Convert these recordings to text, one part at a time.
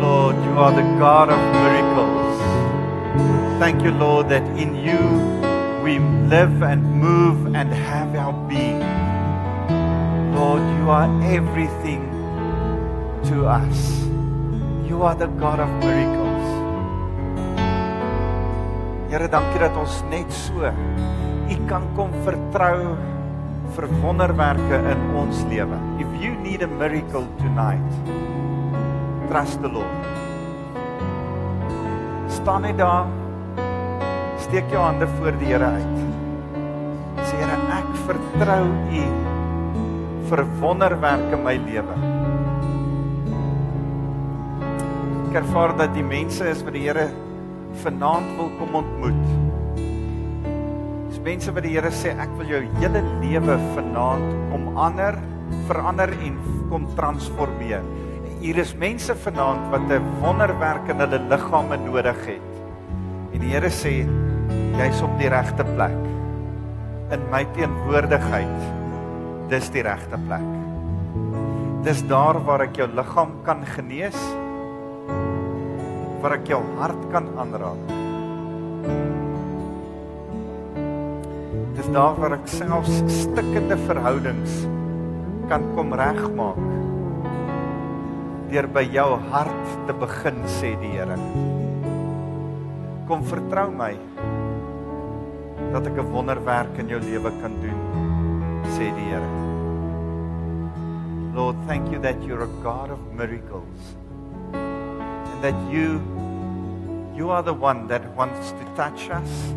Lord, you are the God of miracles. Thank you, Lord, that in you we live and move and have our being. Lord, you are everything to us. You are the God of miracles. Here, dankie dat ons net so U kan kom vertrou vir wonderwerke in ons lewe. If you need a miracle tonight, trust the Lord. Staan net daar, steek jou hande voor die Here uit. Sê, Here, ek vertrou U vir wonderwerke in my lewe. Ek ervaar dat die mense is wat die Here vanaand wil kom ontmoet. Dis mense wat die Here sê, ek wil jou hele lewe vanaand verander en kom transformeer. Hier is mense vanaand wat 'n wonderwerk in hulle liggame nodig het. En die Here sê, jy's op die regte plek. In my teenwoordigheid, dis die regte plek. Dis daar waar ek jou liggaam kan genees, waar ek jou hart kan aanraak. Dis daar waar ek selfs stikkende verhoudings kan kom regmaak. Deur by jou hart te begin, sê die Here. Kom vertrou my, dat ek 'n wonderwerk in jou lewe kan doen, sê die Here. Lord, thank you that you're a God of miracles, and that you are the one that wants to touch us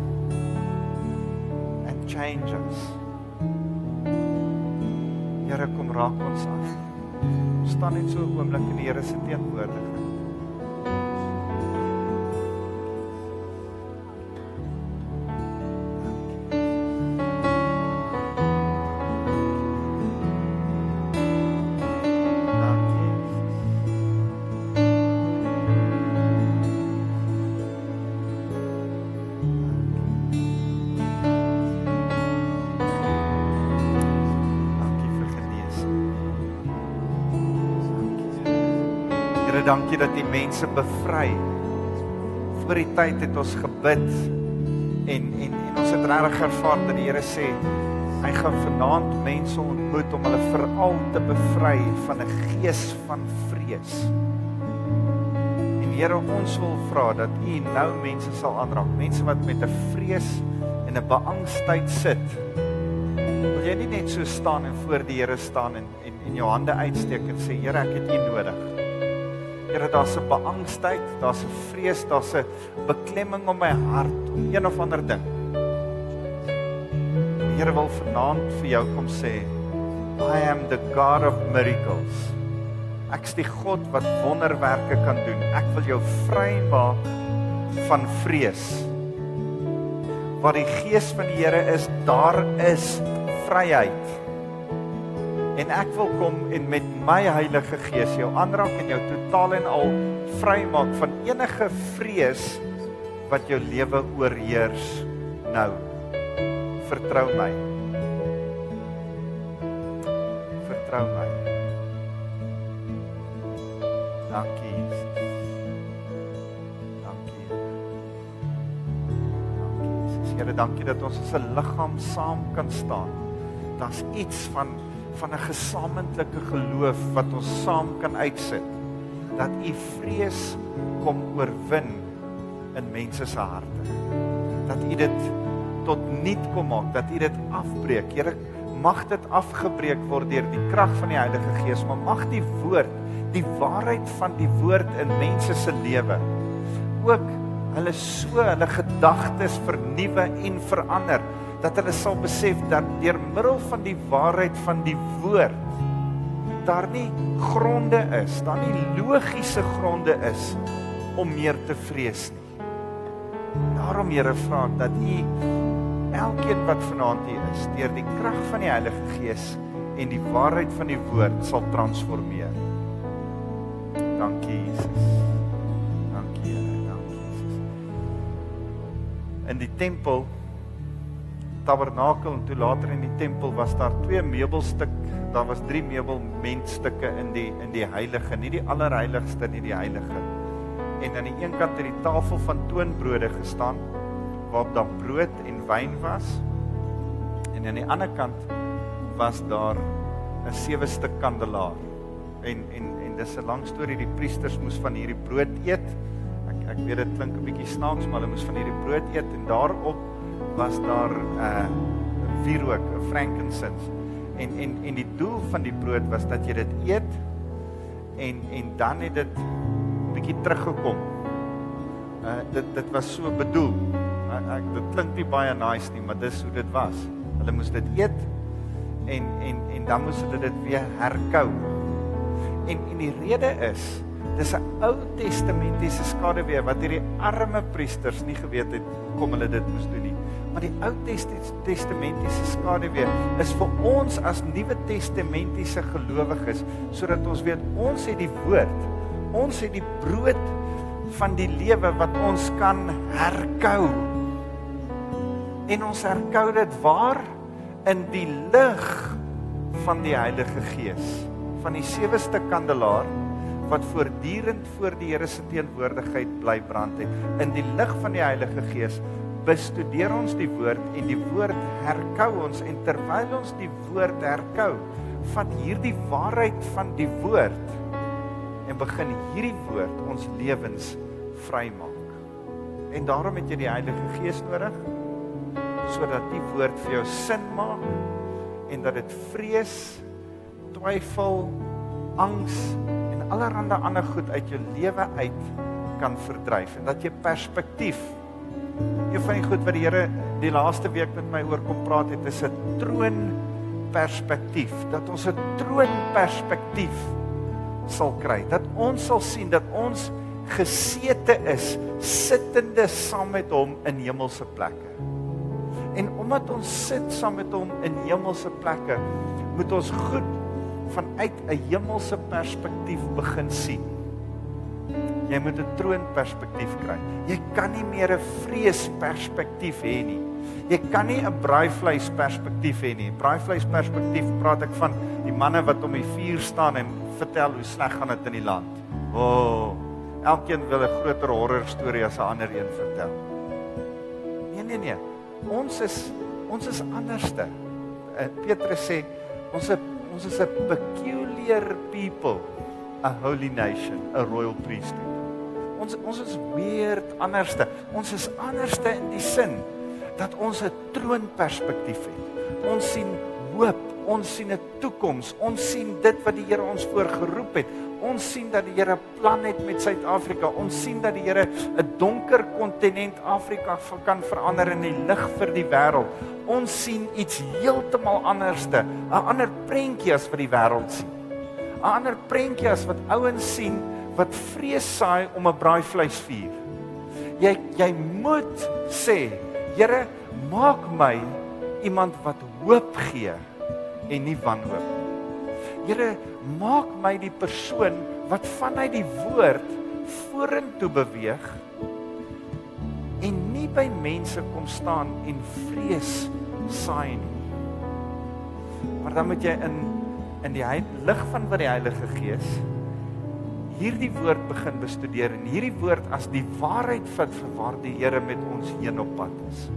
and change us. Here, kom raak ons af. Staan net so 'n oomblik in die Here se teenwoordigheid. Dankie dat die mense bevry. Voor die tyd het ons gebid en ons het regtig ervaar dat die Here sê, hy gaan vanaand mense ontmoet om hulle veral te bevry van 'n gees van vrees. En Here, ons wil vra dat U nou mense sal aanraak, mense wat met 'n vrees en 'n beangstheid sit. Wil jy nie net so staan en voor die Here staan en jou hande uitsteek en sê, Here, ek het U nodig. Here, daar's 'n beangstheid, daar's 'n vrees, daar's 'n beklemming om my hart, om een of ander ding. Die Here wil vanaand vir jou kom sê, I am the God of miracles. Ek is die God wat wonderwerke kan doen. Ek wil jou vrymaak van vrees. Waar die gees van die Here is, daar is vryheid. En ek wil kom en met my Heilige Gees jou aanraak en jou totaal en al vrymaak van enige vrees wat jou lewe oorheers nou. Vertrou my. Vertrou my. Dankie, Jesus. Dankie, Here. Dankie, Jesus. Here, dankie dat ons as 'n liggaam saam kan staan. Daar's iets van 'n gesamentlike geloof wat ons saam kan uitsit, dat U vrees kom oorwin in mense se harte. Dat U dit tot niet kom maak, dat U dit afbreek. Here, mag dit afgebreek word deur die krag van die Heilige Gees, maar mag die woord, die waarheid van die woord in mense se lewe, ook hulle gedagtes vernuwe en verander, dat hulle sal besef dat deur middel van die waarheid van die woord daar nie gronde is, daar nie logiese gronde is om meer te vrees nie. Daarom, Here, vra ek dat U elkeen wat vanaand hier is, deur die krag van die Heilige Gees en die waarheid van die woord sal transformeer. Dankie, Jesus. Dankie, Here. Dankie, Jesus. In die tempel tabernakel en toe later in die tempel was daar 3 meubelmentstukke in die heilige, nie die allerheiligste nie, die heilige. En aan die een kant het die tafel van toonbrode gestaan, waarop daar brood en wyn was, en aan die ander kant was daar 'n 7-stuk kandelaar. En dis 'n lang storie, die priesters moes van hierdie brood eet. Ek weet dit klink 'n bietjie snaaks, maar hulle moes van hierdie brood eet, en daarop was daar 'n wierook, 'n frankincense. En die doel van die brood was dat jy dit eet, en dan het dit 'n bietjie teruggekom. Dit was so bedoel. Dit klink nie baie nice nie, maar dis hoe dit was. Hulle moes dit eet, en dan moes hulle dit weer herkou. En die rede is, dis 'n Ou Testamentiese skaduwee wat hierdie arme priesters nie geweet het hoekom hulle dit moes doen nie. Maar die Ou Testamentiese skaduwee is vir ons as Nuwe Testamentiese gelowiges, sodat ons weet, ons het die woord, ons het die brood van die lewe wat ons kan herkou. En ons herkou dit waar? In die lig van die Heilige Gees, van die 7-ste kandelaar, wat voortdurend voor die Here se teenwoordigheid bly brand het. In die lig van die Heilige Gees bestudeer ons die woord, en die woord herkou ons, en terwyl ons die woord herkou, vat hierdie waarheid van die woord, en begin hierdie woord ons lewens vrymaak. En daarom het jy die Heilige Gees nodig, sodat die woord vir jou sin maak, en dat dit vrees, twyfel, angs, en allerhande ander goed uit jou lewe uit kan verdryf, en dat jy perspektief. Een van die goed wat die Here die laaste week met my oor kom praat het, is 'n troonperspektief. Dat ons 'n troonperspektief sal kry. Dat ons sal sien dat ons gesete is, sittende saam met hom in hemelse plekke. En omdat ons sit saam met hom in hemelse plekke, moet ons goed vanuit 'n hemelse perspektief begin sien. Jy moet 'n troonperspektief kry. Jy kan nie meer 'n vreesperspektief hê nie. Jy kan nie 'n braaivleisperspektief hê nie. Braaivleisperspektief praat ek van die manne wat om die vuur staan en vertel hoe sleg gaan dit in die land. O, elkeen wil 'n groter horror storie as 'n ander een vertel. Nee. Ons is anderste. Petrus sê ons is 'n peculiar people, 'n holy nation, 'n royal priesthood. Ons is weer anderste. Ons is anderste in die sin dat ons 'n troonperspektief het. Ons sien hoop, ons sien 'n toekoms, ons sien dit wat die Here ons voorgeroep het. Ons sien dat die Here 'n plan het met Suid-Afrika. Ons sien dat die Here 'n donker kontinent Afrika kan verander in die lig vir die wêreld. Ons sien iets heeltemal anderste, 'n ander prentjie as wat die wêreld sien. 'n ander prentjie as wat ouens sien wat vrees saai om 'n braaivleisvuur. Jy moet sê, Here, maak my iemand wat hoop gee en nie wanhoop. Here, maak my die persoon wat vanuit die woord vorentoe beweeg en nie by mense kom staan en vrees saai nie. Maar dan moet jy in die lig van wat die Heilige Gees hierdie woord begin bestudeer, en hierdie woord as die waarheid vat vir waar die Here met ons heen op pad is.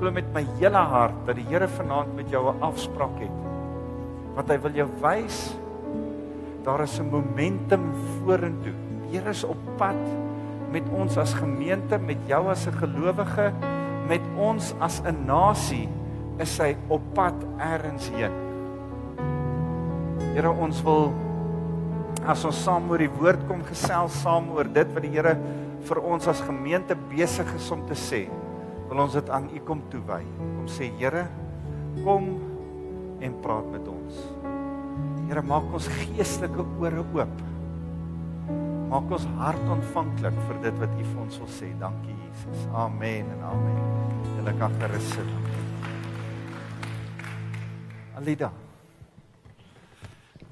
Glo met my hele hart dat die Here vanaand met jou 'n afspraak het, want hy wil jou wys daar is 'n momentum vorentoe. Die Here is op pad met ons as gemeente, met jou as 'n gelowige, met ons as 'n nasie, is hy op pad ergens heen. Here, ons wil, as ons saam oor die woord kom gesels, saam oor dit wat die Here vir ons as gemeente besig is om te sê, wil ons dit aan U kom toewy. Kom sê, Here, kom en praat met ons. Here, maak ons geestelike ore oop. Maak ons hart ontvanklik vir dit wat U vir ons wil sê. Dankie, Jesus. Amen en amen. Julle kan gerus sit. Alida,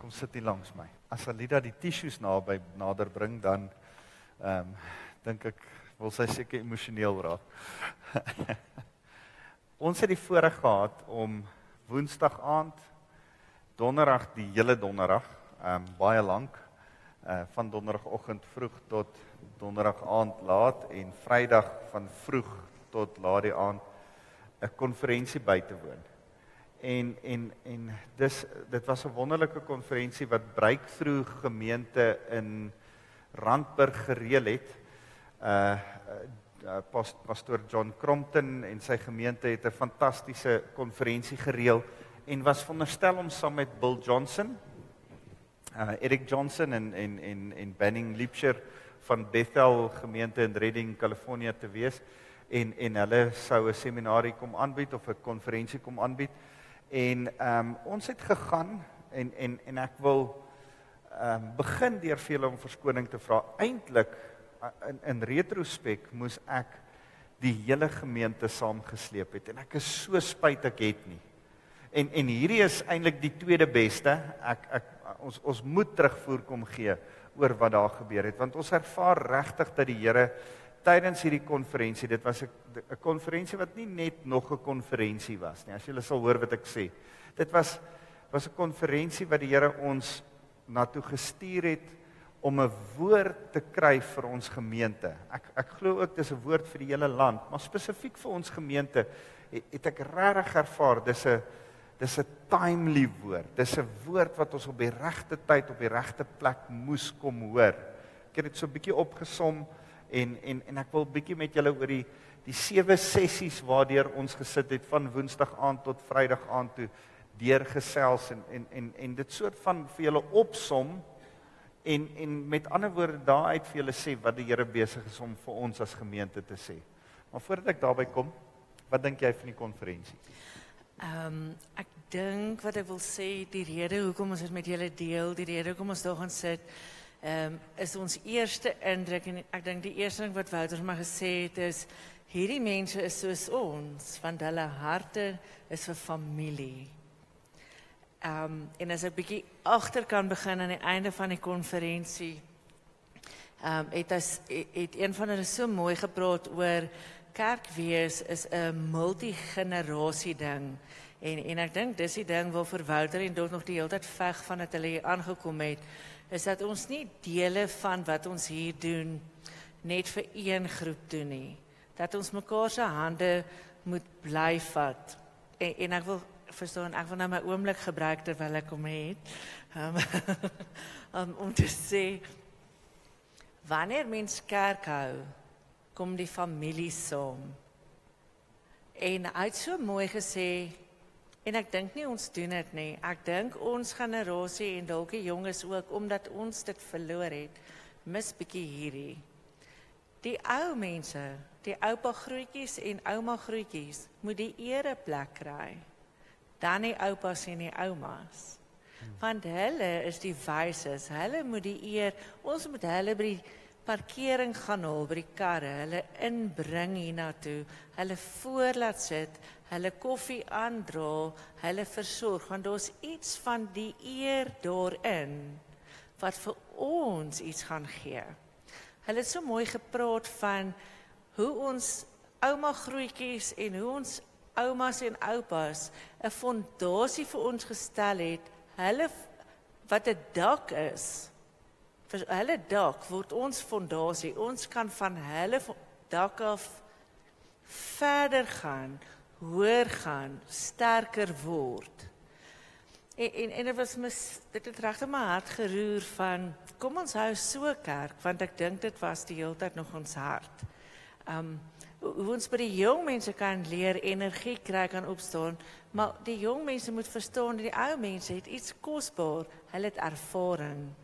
kom sit hier langs my. As Alida die tissues nader bring, dan dink ek, wil sy seker emosioneel raak. Ons het die voorreg gehad om woensdag aand, donderdag, die hele donderdag, baie lank, van donderdagoggend vroeg tot donderdag aand laat en vrydag van vroeg tot laat die aand 'n konferensie by te woon. Dit was 'n wonderlike konferensie wat Breakthrough gemeente in Randburg gereël het. Pastoor John Crompton en sy gemeente het 'n fantastiese konferensie gereël en was veronderstel om saam met Bill Johnson, Eric Johnson en Benning Liebsherr van Bethel gemeente in Redding, California te wees en hulle sou 'n seminarie kom aanbied of 'n konferensie kom aanbied en ons het gegaan en ek wil begin deur vir julle om verskoning te vra. Eintlik in retrospek moes ek die hele gemeente saamgesleep het, en ek is so spyt ek het nie. En hierdie is eintlik die tweede beste, ons moet terugvoer kom gee oor wat daar gebeur het, want ons ervaar regtig dat die Here tydens hierdie konferensie, dit was 'n konferensie wat nie net nog 'n konferensie was nie, as julle sal hoor wat ek sê. Dit was 'n konferensie wat die Here ons na toe gestuur het, om 'n woord te kry vir ons gemeente. Ek glo ook dis 'n woord vir die hele land, maar spesifiek vir ons gemeente het ek regtig ervaar dis 'n timely woord. Dis 'n woord wat ons op die regte tyd op die regte plek moes kom hoor. Ek het dit so 'n bietjie opgesom en ek wil bietjie met julle oor die 7 sessies waardeur ons gesit het van woensdag aand tot vrydag aand toe deur gesels en dit soort van vir julle opsom. En met ander woorde daaruit vir julle sê wat die Here besig is om vir ons as gemeente te sê. Maar voordat ek daarby kom, wat dink jy van die konferensie? Ek dink wat ek wil sê, die rede hoekom ons dit met julle deel, die rede hoekom ons daar gaan sit, is ons eerste indruk, en ek dink die eerste ding wat Wouter maar gesê het is, hierdie mense is soos ons, want hulle harte is vir familie. En as ek bietjie agter kan begin aan die einde van die konferensie, het een van hulle so mooi gepraat oor kerkwees is 'n multigenerasie ding. En ek dink dis die ding waarvoor Wouter en Dot nog die hele tyd veg van dat hulle hier aangekom het, is dat ons nie dele van wat ons hier doen net vir een groep doen nie. Dat ons mekaar se hande moet bly vat. En ek wil verstaan, ek wil nou my oomblik gebruik terwyl ek hom het, om te sê, wanneer mens kerk hou, kom die familie saam. En hy het so mooi gesê, en ek dink nie ons doen dit nie, ek dink ons generasie en dalk die jonges ook, omdat ons dit verloor het, mis bietjie hierdie. Die ou mense, die oupa groetjies en ouma groetjies, moet die ereplek kry. Dan die oupas en die oumas, want hulle is die wyses, hulle moet die eer, ons moet hulle by die parkering gaan hol, by die karre, hulle inbring hiernatoe, hulle voorlaat sit, hulle koffie aandra, hulle versorg, want daar's iets van die eer daarin, wat vir ons iets gaan gee. Hulle het so mooi gepraat van hoe ons ouma groetjies en hoe ons oumas en oupas 'n fondasie vir ons gestel het, hulle wat 'n dak is, vir hulle dak word ons fondasie, ons kan van hulle dak af verder gaan, hoër gaan, sterker word. En dit het regtig my hart geroer van, kom ons hou so kerk, want ek dink dit was die hele tyd nog ons hart. Hoe ons by die jong mense kan leer, energie kry, kan opstaan, maar die jong mense moet verstaan, die ou mense het iets kosbaar, hulle het ervaring.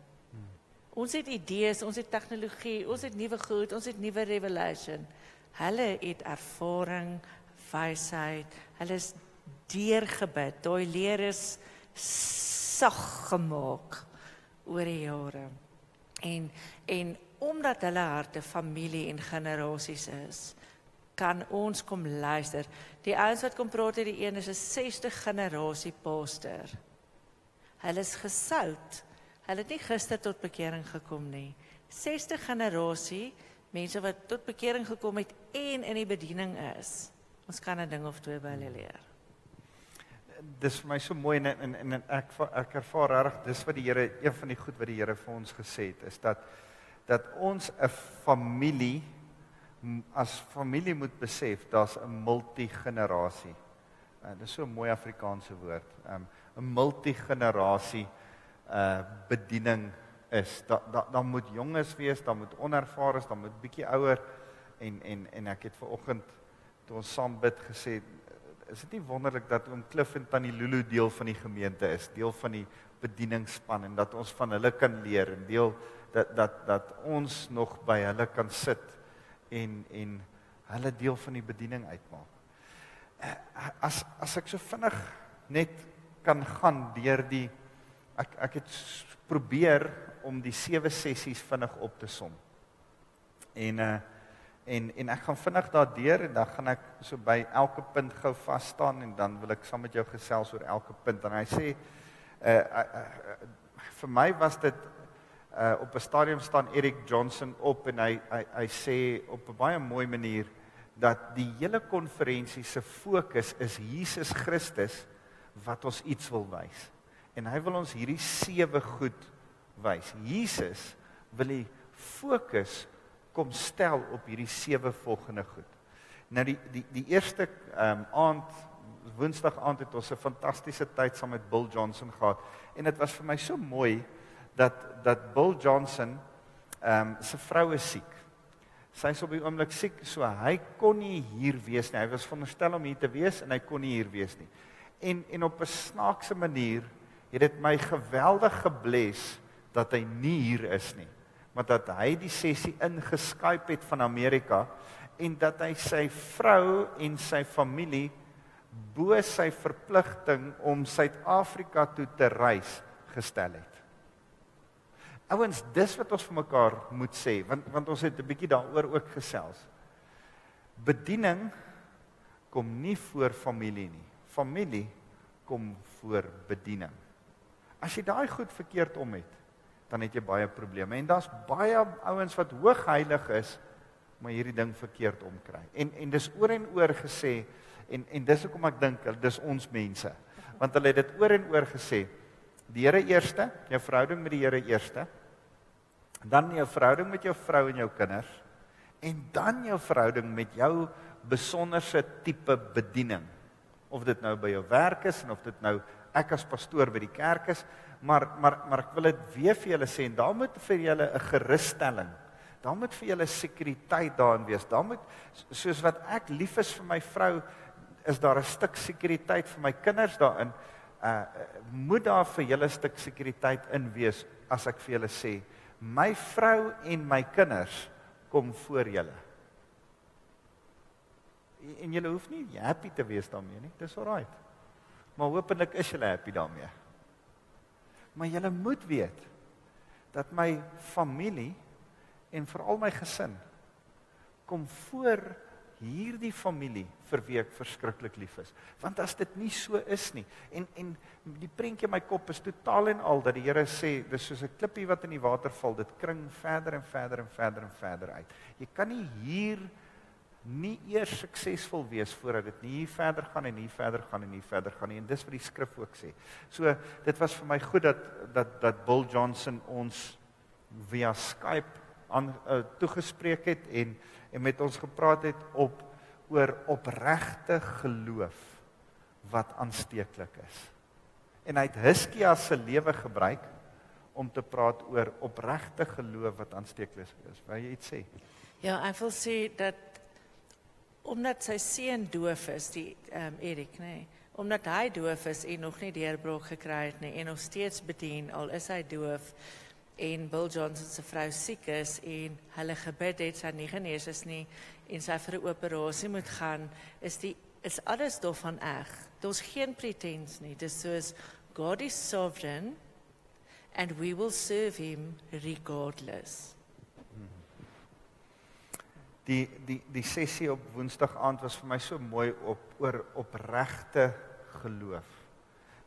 Ons het idees, ons het tegnologie, ons het nuwe goed, ons het nuwe revelation. Hulle het ervaring, wysheid, hulle is deurgebid, daai leer is sag gemaak oor die jare. En omdat hulle harte familie en generasies is, kan ons kom luister. Die ouens wat kom praat het, die een is 'n 60 generasie pastor. Hulle is gesout. Hulle het nie gister tot bekering gekom nie. 60 generasie mense wat tot bekering gekom het en in die bediening is. Ons kan 'n ding of twee by hulle leer. Dis vir my so mooi en ek ervaar regtig dis wat die Here, een van die goed wat die Here vir ons gesê het, is dat ons 'n familie as familie moet besef, daar's 'n multigenerasie. Dis so 'n mooi Afrikaanse woord. 'n multigenerasie bediening is. Dan moet jonges wees, dan moet onervares, dan moet bietjie ouer en ek het vanoggend toe ons saam bid gesê, is dit nie wonderlik dat oom Cliff en tannie Lulu deel van die gemeente is, deel van die bedieningsspan, en dat ons van hulle kan leer, en deel dat ons nog by hulle kan sit, en hulle deel van die bediening uitmaak. As ek so vinnig net kan gaan deur die, ek het probeer om die 7 sessies vinnig op te som, en ek gaan vinnig daardeur, en dan gaan ek so by elke punt gou vaststaan, en dan wil ek saam met jou gesels oor elke punt, en hy sê, vir my was dit, op 'n stadium staan Eric Johnson op, en hy sê op 'n baie mooi manier, dat die hele konferensie se fokus is Jesus Christus, wat ons iets wil wys, en hy wil ons hierdie 7 goed wys. Jesus wil die fokus kom stel op hierdie 7 volgende goed. Nou die eerste aand, woensdag aand, het ons 'n fantastiese tyd saam met Bill Johnson gehad, en dit was vir my so mooi, dat Bill Johnson sy vrou is siek. Sy is op die oomblik siek, so hy kon nie hier wees nie, hy was veronderstel om hier te wees, en hy kon nie hier wees nie. En op 'n snaakse manier, het dit my geweldig gebless, dat hy nie hier is nie. Maar dat hy die sessie ingeskyp het van Amerika, en dat hy sy vrou en sy familie, bo sy verpligting om Suid-Afrika toe te reis, gestel het. Ouwens, dis wat ons vir mekaar moet sê, want ons het 'n bietjie daaroor ook gesels. Bediening kom nie voor familie nie. Familie kom voor bediening. As jy daai goed verkeerd om het, dan het jy baie probleme, en daar's baie ouens wat hoogheilig is, maar hierdie ding verkeerd omkry, en dis oor en oor gesê, en dis hoekom ek dink, dis ons mense, want hulle het dit oor en oor gesê, die Here eerste, jou verhouding met die Here eerste, dan jou verhouding met jou vrou en jou kinders, en dan jou verhouding met jou besonderse tipe bediening, of dit nou by jou werk is, en of dit nou ek as pastoor by die kerk is, maar ek wil dit weer vir julle sê, en daar moet vir julle 'n gerusstelling, daar moet vir julle sekuriteit daarin wees, daar moet, soos wat ek lief is vir my vrou, is daar 'n stuk sekuriteit vir my kinders daarin, moet daar vir julle 'n stuk sekuriteit in wees, as ek vir julle sê, my vrou en my kinders kom voor julle. En julle hoef nie happy te wees daarmee nie, dis alright. Maar hopelik is julle happy daarmee. Maar julle moet weet, dat my familie, en veral my gesin, kom voor hierdie familie, vir wie ek verskriklik lief is. Want as dit nie so is nie, en die prentjie in my kop is totaal en al, dat die Here sê, dis soos 'n klippie wat in die water val, dit kring verder en verder en verder en verder uit. Jy kan nie hier nie eers suksesvol wees, voordat dit nie verder gaan, en nie verder gaan, en nie verder gaan nie, en dis wat die skrif ook sê. So, dit was vir my goed, dat Bill Johnson ons via Skype toegespreek het, en met ons gepraat het, oor opregte geloof, wat aansteeklik is. En hy het Hiskia se lewe gebruik, om te praat oor opregte geloof, wat aansteeklik is. Wil jy iets sê? Ja, ek wil sê, dat omdat sy seun doof is, die Erik, nee, omdat hy doof is en nog nie deurbraak gekry het nie, en nog steeds bedien, al is hy doof, en Bill Johnson se vrou siek is, en hulle gebid het, sy nie genees is nie, en sy vir 'n operasie moet gaan, is alles daarvan eg. Daar's geen pretens nie, dis soos, God is sovereign, and we will serve him regardless. Die sessie op woensdag aand was vir my so mooi oor opregte geloof,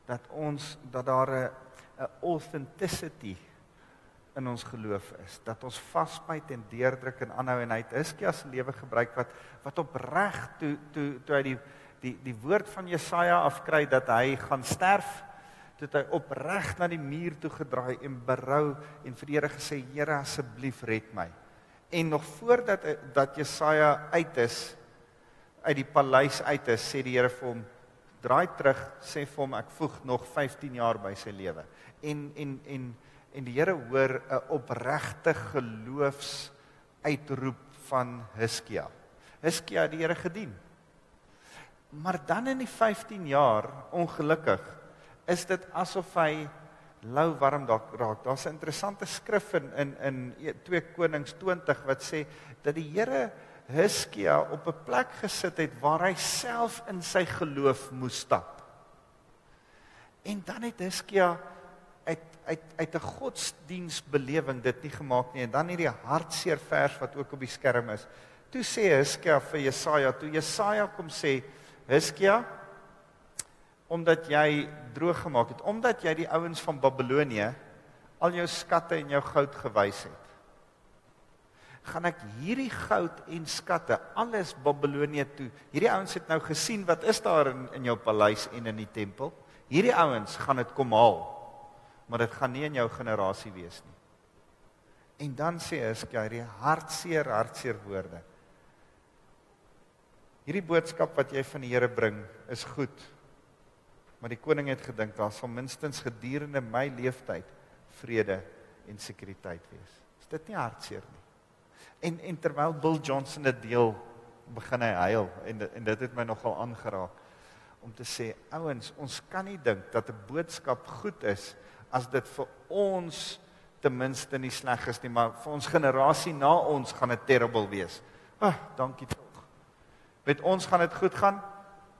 dat daar 'n authenticity in ons geloof is, dat ons vasbyt en deurdruk en aanhou, en hy het Hiskia se lewe gebruik wat opreg toe hy die woord van Jesaja afkry dat hy gaan sterf, toe hy opreg na die muur toe gedraai en berou en vir die Here gesê, Here asseblief red my. En nog voordat Jesaja uit is, uit die paleis uit is, sê die Here vir hom, draai terug, sê vir hom, ek voeg nog 15 jaar by sy lewe. En die Here hoor 'n opregte geloofs uitroep van Hiskia. Hiskia het die Here gedien. Maar dan in die 15 jaar, ongelukkig, is dit asof hy lou warm raak. Daar's 'n interessante skrif in 2 Konings 20 wat sê dat die Here Hiskia op 'n plek gesit het waar hy self in sy geloof moes stap. En dan het Hiskia uit 'n godsdienstbelewing dit nie gemaak nie, en dan hierdie hartseer vers wat ook op die skerm is. Toe sê Hiskia vir Jesaja, toe Jesaja kom sê, Hiskia, omdat jy droog gemaak het, omdat jy die ouens van Babylonie al jou skatte en jou goud gewys het, gaan ek hierdie goud en skatte, alles Babylonie toe, hierdie ouens het nou gesien, wat is daar in jou paleis en in die tempel, hierdie ouens gaan dit kom haal, maar dit gaan nie in jou generasie wees nie. En dan sê Hiskia hierdie hartseer woorde, hierdie boodskap wat jy van die Here bring, is goed, maar die koning het gedink, daar sal minstens gedurende my leeftyd, vrede en sekuriteit wees. Is dit nie hartseer nie? En terwyl Bill Johnson dit deel, begin hy huil, en dit het my nogal aangeraak, om te sê, ouens, ons kan nie dink dat 'n boodskap goed is, as dit vir ons ten minste nie sleg is nie, maar vir ons generasie na ons gaan dit terrible wees. Dankie tog. Met ons gaan dit goed gaan,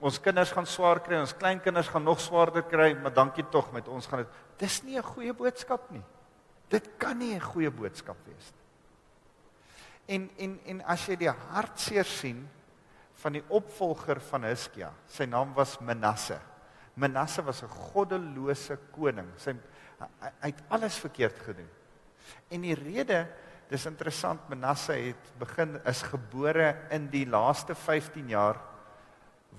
ons kinders gaan swaar kry, ons kleinkinders gaan nog swaarder kry, maar dankie tog, met ons gaan dit, dis nie 'n goeie boodskap nie. Dit kan nie 'n goeie boodskap wees nie. En as jy die hartseer sien van die opvolger van Hiskia, sy naam was Manasse. Manasse was 'n goddelose koning. Hy het alles verkeerd gedoen. En die rede, dis interessant, Manasse is gebore in die laaste 15 jaar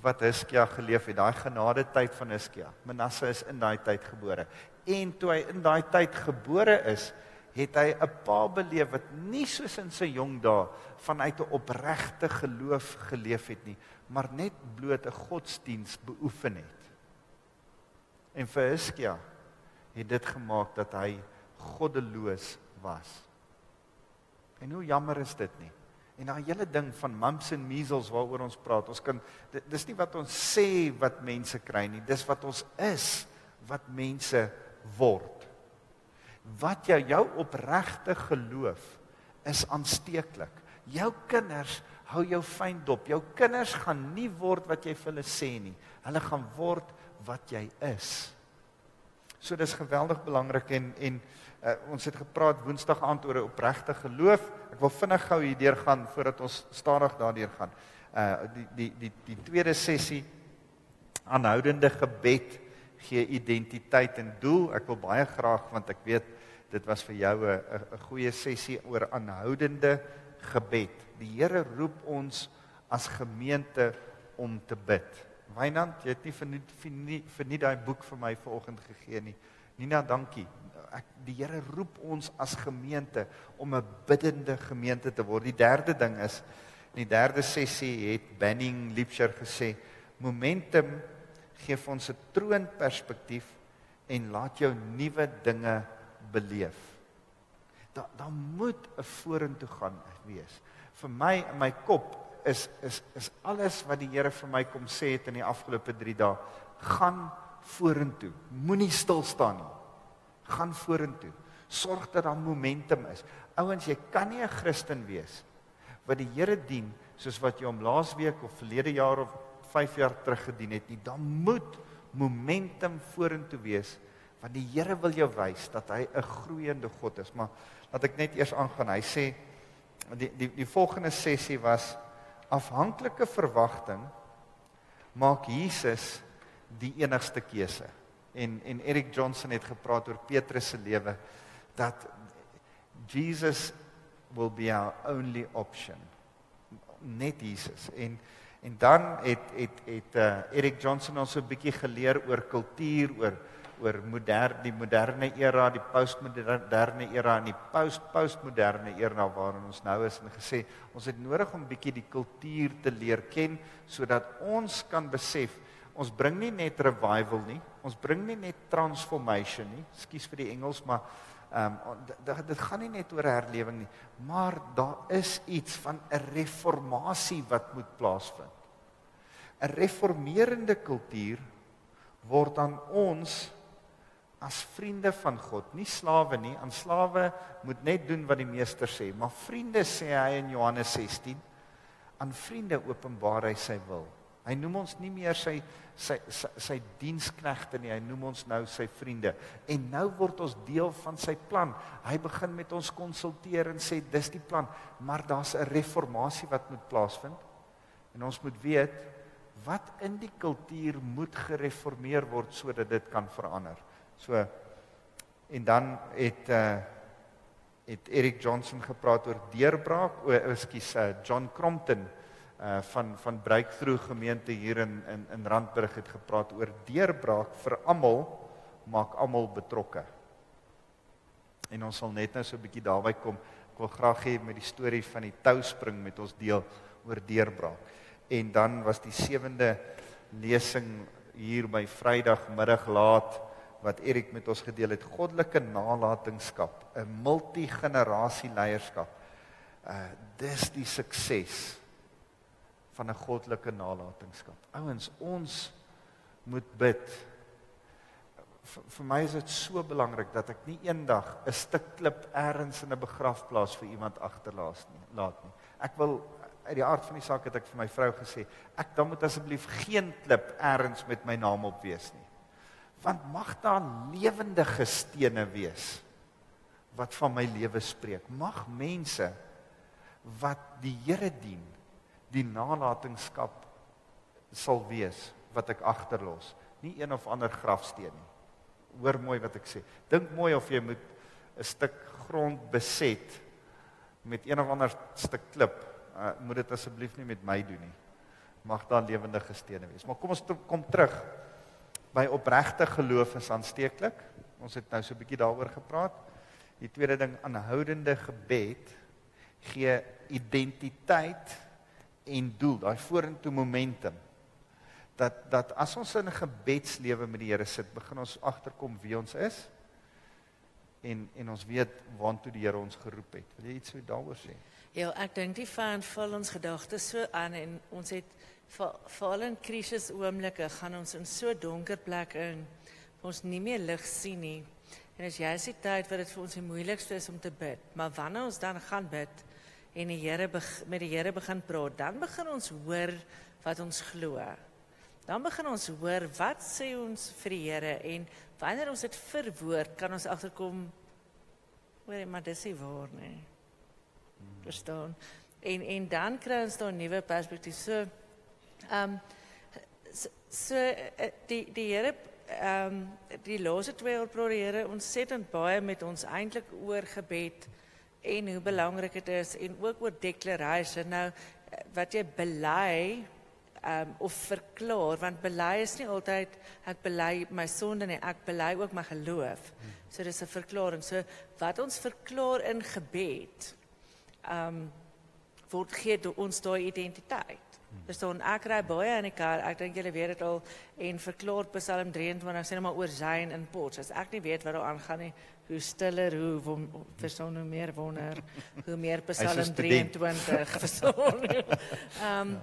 wat Hiskia geleef het, daai genade tyd van Hiskia. Manasse is in daai tyd gebore. En toe hy in daai tyd gebore is, het hy 'n pa beleef wat nie soos in sy jong dae vanuit 'n opregte geloof geleef het nie, maar net bloot 'n godsdienst beoefen het. En vir Hiskia het dit gemaak dat hy goddeloos was. En hoe jammer is dit nie? En daai hele ding van mumps en measles waaroor ons praat, dis nie wat ons sê wat mense kry nie, dis wat ons is wat mense word. Wat jou opregte geloof is aansteeklik. Jou kinders hou jou fyn dop. Jou kinders gaan nie word wat jy vir hulle sê nie. Hulle gaan word wat jy is. So dis geweldig belangrik, en ons het gepraat woensdag aand oor 'n opregte geloof. Ek wil vinnig gou hier deur gaan voordat ons stadig daardeur gaan. Die tweede sessie, aanhoudende gebed gee identiteit en doel. Ek wil baie graag, want ek weet, dit was vir jou 'n goeie sessie oor aanhoudende gebed. Die Here roep ons as gemeente om te bid. Wynand, jy het nie verniet daai boek vir my vanoggend gegee nie. Nina, dankie. Die Here roep ons as gemeente om 'n biddende gemeente te word. Die derde ding is, in die derde sessie het Benning Liebsherr gesê, momentum geef ons 'n troonperspektief en laat jou nuwe dinge beleef. Daar moet 'n vorentoe gaan wees. Vir my, in my kop, is alles wat die Here vir my kom sê het in die afgelope 3 dae, gaan vorentoe, moenie stil staan nie, gaan vorentoe, sorg dat daar momentum is. Ouens, jy kan nie 'n Christen wees wat die Here dien, soos wat jy hom laas week of verlede jaar of 5 jaar terug gedien het nie. Dan moet momentum vorentoe wees, want die Here wil jou wys dat hy 'n groeiende God is. Maar laat ek net eers aangaan. Hy sê, die volgende sessie was, afhanklike verwagting maak Jesus die enigste keuse. En Eric Johnson het gepraat oor Petrus se lewe, dat Jesus will be our only option. Net Jesus. En dan het Eric Johnson ons 'n bietjie geleer oor kultuur, oor die moderne era, die postmoderne era en die postmoderne era waarin ons nou is, en gesê ons het nodig om bietjie die kultuur te leer ken sodat ons kan besef ons bring nie net revival nie, ons bring nie net transformation nie, skus vir die Engels, maar dit gaan nie net oor herlewing nie, maar daar is iets van 'n reformatie wat moet plaasvind. 'n Reformerende kultuur word aan ons as vriende van God, nie slawe nie, aan slawe moet net doen wat die meester sê, maar vriende sê hy in Johannes 16, aan vriende openbaar hy sy wil. Hy noem ons nie meer sy diensknegte nie, hy noem ons nou sy vriende. En nou word ons deel van sy plan. Hy begin met ons konsulteer en sê, dis die plan, maar daar's 'n reformatie wat moet plaasvind. En ons moet weet, wat in die kultuur moet gereformeer word, sodat dit kan verander. So, en dan het Eric Johnson gepraat oor deurbraak, John Crompton, van Breakthrough gemeente hier in Randburg het gepraat oor deurbraak vir almal, maak almal betrokke. En ons sal net nou so 'n bietjie daarby kom. Ek wil graag hê met die storie van die touspring met ons deel oor deurbraak. En dan was die 7de lesing hier by Vrydagmiddag laat wat Erik met ons gedeel het, goddelike nalatenskap, 'n multigenerasie leierskap. Dis die sukses van 'n goddelike nalatenskap. Ouens, ons moet bid. Vir my is dit so belangrik dat ek nie eendag 'n stuk klip ergens in 'n begrafplaas vir iemand agterlaat nie. Ek wil uit die aard van die saak het ek vir my vrou gesê, dan moet asseblief geen klip ergens met my naam op wees nie. Want mag daar lewendige stene wees wat van my lewe spreek. Mag mense wat die Here dien, die nalatenskap sal wees wat ek agterlos, nie een of ander grafsteen nie. Hoor mooi wat ek sê. Dink mooi of jy moet 'n stuk grond beset met een of ander stuk klip. Moet dit asseblief nie met my doen nie. Mag daar lewendige stene wees. Maar kom ons kom terug by opregte geloof is aansteeklik. Ons het nou so 'n bietjie daaroor gepraat. Die tweede ding, aanhoudende gebed gee identiteit en doel, daai vorentoe momentum, dat as ons in 'n gebedslewe met die Here sit, begin ons agterkom wie ons is, en ons weet waartoe die Here ons geroep het. Wil jy iets so daaroor sê? Ja, ek dink die vyand vul ons gedagtes so aan, en ons het veral in krisis oomblikke, gaan ons in so 'n donker plek in, waar ons nie meer lig sien nie, en as jy is die tyd wat dit vir ons die moeilikste is om te bid, maar wanneer ons dan gaan bid, en die Here met die Here begin praat, dan begin ons hoor wat ons glo. Dan begin ons hoor wat sê ons vir die Here, en wanneer ons dit verwoord, kan ons agterkom, hoor, maar dis nie waar nie. Verstaan? En dan kry ons daar 'n nuwe perspektief. So die Here, die laaste 2 jaar praat die Here ontsettend baie met ons eintlik oor gebed, en hoe belangrik het is, en ook oor declaration, nou, wat jy bely, of verklaar, want bely is nie altyd, ek bely my sonde nie, ek bely ook my geloof, so dis 'n verklaring, so wat ons verklaar in gebed, word gee door ons daai identiteit, dus dan ek ry baie in die kar, ek dink julle weet dit al, en verklaar Psalm 23, sê nou maar oor Zion in Potch, as ek nie weet wat daar aangaan nie, hoe stiller, hoe meer wonder, hoe meer Psalm 23, verstaan.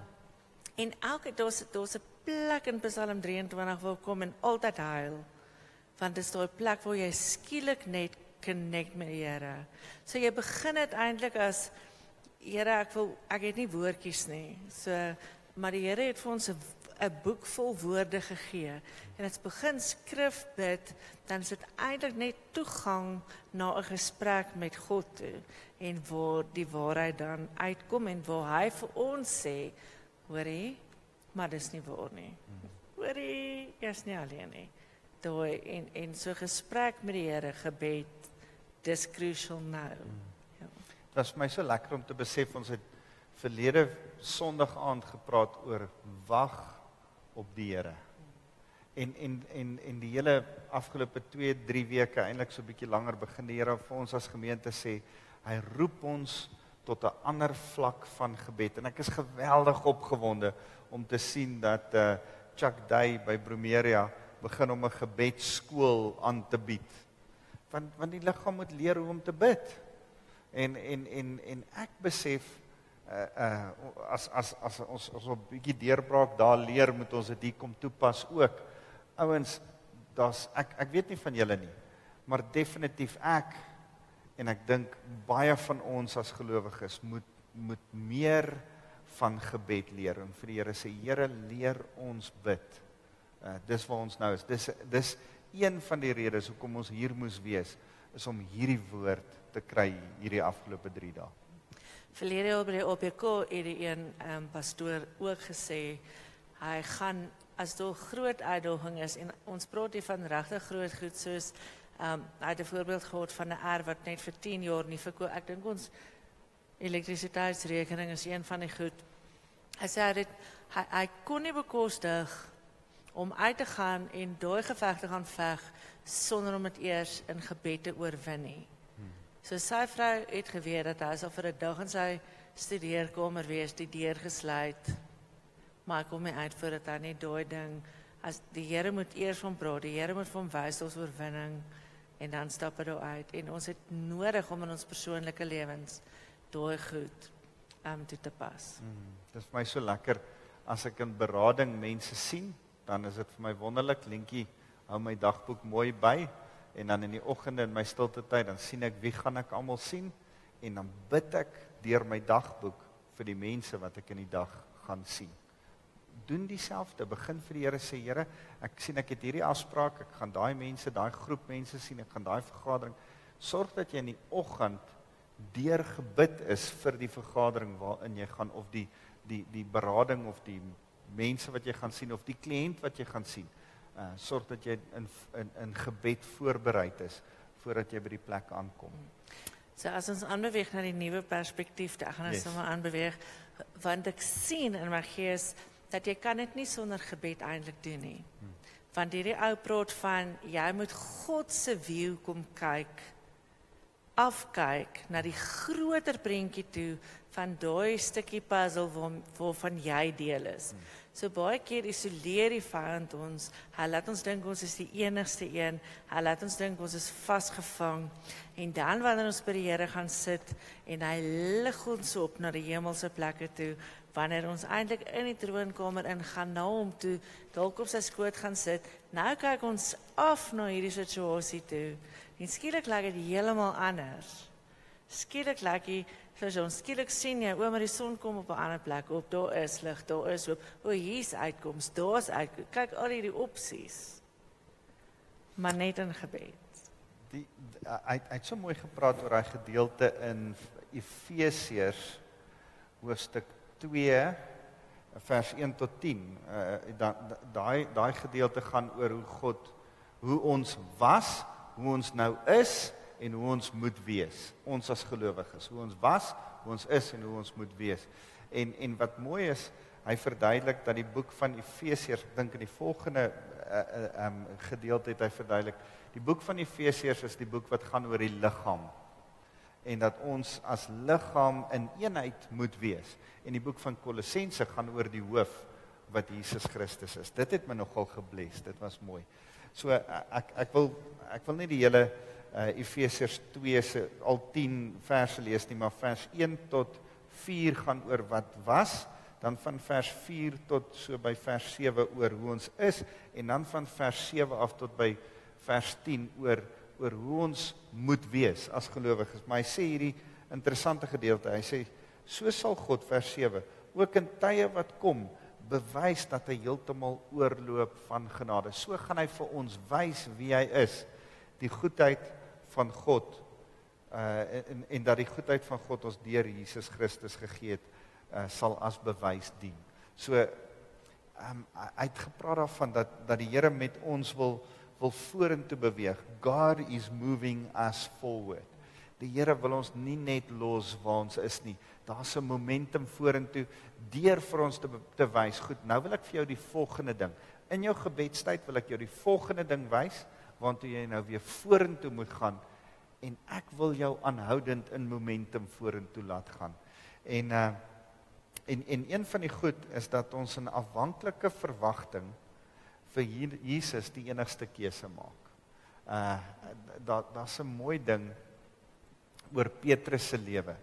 En elke daar's 'n plek in Psalm 23 waar kom en altyd huil, want dis daai plek waar jy skielik net connect met die Here. So jy begin uiteindelik as, Here, ek het nie woordjies nie, so, maar die Here het vir ons 'n boek vol woorde gegee, en as begin skrif bid, dan is dit eintlik net toegang na 'n gesprek met God toe, en waar die waarheid dan uitkom, en waar hy vir ons sê, hoorie, maar dis nie waar nie, hoorie, jy is nie alleen nie, en so gesprek met die Here, gebed, dis crucial nou, Het was my so lekker om te besef, ons het verlede Sondag aand gepraat oor wag op die Here. En die hele afgelope 2-3 weke, eintlik so 'n bietjie langer, begin die Here vir ons as gemeente sê, hy roep ons tot 'n ander vlak van gebed. En ek is geweldig opgewonde om te sien dat Chuck Dye by Brumeria begin om 'n gebedskool aan te bied. Want die liggaam moet leer hoe om te bid. En ek besef, as op 'n bietjie deurbraak daar leer, moet ons dit hier kom toepas ook. Ouens, ek weet nie van julle nie, maar definitief ek, en ek dink baie van ons as gelowiges, moet meer van gebed leer. En vir die Here sê, Here, leer ons bid. Dis waar ons nou is. Dis een van die redes hoekom ons hier moes wees, is om hierdie woord te kry hierdie afgelope 3 dae. Verlede jaar by die OPK het die een pastoor ook gesê, hy gaan, as daar groot uitdaging is, en ons praat hier van regtig groot goed, soos hy het 'n voorbeeld gehad van 'n wat net vir 10 jaar nie verkoop. Ek dink ons elektrisiteitsrekening is een van die goed. Hy sê hy kon nie bekostig om uit te gaan en daai geveg te gaan veg, sonder om het eers in gebed te oorwin nie. So sy vrou het geweet dat hy sal vir 'n dag in sy studeerkamer wees, die deur gesluit, maar hy kom nie uit voordat hy nie daai ding, as die Here moet eers van praat, die Here moet van wys tot oorwinning, en dan stap hy daar uit. En ons het nodig om in ons persoonlike lewens daai goed toe te pas. Dit is vir my so lekker, as ek in berading mense sien, dan is dit vir my wonderlik, Linkie hou my dagboek mooi by, en dan in die oggende in my stilte tyd, dan sien ek wie gaan ek almal sien, en dan bid ek deur my dagboek vir die mense wat ek in die dag gaan sien. Doen dieselfde, begin vir die Here sê, Here, ek sien ek het hierdie afspraak, ek gaan daai mense, daai groep mense sien, ek gaan daai vergadering, sorg dat jy in die oggend deur gebid is vir die vergadering waarin jy gaan, of die berading, of die mense wat jy gaan sien, of die kliënt wat jy gaan sien. Sorg dat jy in gebed voorbereid is, voordat jy by die plek aankom. So as ons aanbeweeg na die nuwe perspektief, ek gaan ons sommer aanbeweeg, want ek sien in my gees, dat jy kan dit nie sonder gebed eintlik doen nie. Want hierdie ou praat van, jy moet God se view kom kyk, afkyk na die groter prentjie toe, van daai stukkie puzzle waarvan jy deel is. So baie keer isoleer die vyand ons, hy laat ons dink ons is die enigste een, hy laat ons dink ons is vasgevang, en dan wanneer ons by die Here gaan sit, en hy lig ons op na die hemelse plekke toe, wanneer ons eintlik in die troonkamer ingaan, na hom toe, dalk op sy skoot gaan sit, nou kyk ons af na hierdie situasie toe, en skielik lyk dit heeltemal anders. Skielik lyk hy, skielik sien jy, maar die son kom op 'n ander plek op, daar is lig, daar is hoop, hier's uitkoms, daar's uitkoms, kyk al hierdie opsies, maar net in gebed. Hy het so mooi gepraat oor hy gedeelte in Efesiërs, hoofstuk 2, vers 1 tot 10, daai gedeelte gaan oor hoe ons was, hoe ons nou is, en hoe ons moet wees, ons as gelowiges, hoe ons was, hoe ons is, en hoe ons moet wees. En wat mooi is, hy verduidelik dat die boek van Efesiërs, ek dink in die volgende gedeelte het hy verduidelik, die boek van Efesiërs is die boek wat gaan oor die liggaam, en dat ons as liggaam in eenheid moet wees. En die boek van Kolossense gaan oor die hoof, wat Jesus Christus is. Dit het my nogal gebless, dit was mooi. So ek wil nie die hele Efesiërs 2 se al 10 verse lees nie, maar vers 1 tot 4 gaan oor wat was, dan van vers 4 tot so by vers 7 oor hoe ons is, en dan van vers 7 af tot by vers 10 oor hoe ons moet wees as gelowiges. Maar hy sê hierdie interessante gedeelte, hy sê, so sal God, vers 7, ook in tye wat kom, bewys dat hy heeltemal oorloop van genade. So gaan hy vir ons wys wie hy is, die goedheid van God, en dat die goedheid van God ons deur Jesus Christus gegee het, sal as bewys dien. So, hy het gepraat daarvan, dat die Here met ons wil vorentoe beweeg. God is moving us forward. die Here wil ons nie net los waar ons is nie. Daar's 'n momentum vorentoe deur vir ons te wys. Goed, nou wil ek vir jou die volgende ding. In jou gebedstyd wil ek jou die volgende ding wys, want jy nou weer vorentoe moet gaan. En ek wil jou aanhoudend in momentum vorentoe laat gaan. En een van die goed is dat ons in afhanklike verwagting vir Jesus die enigste keuse maak. Dat's 'n mooi ding oor Petrus se lewe.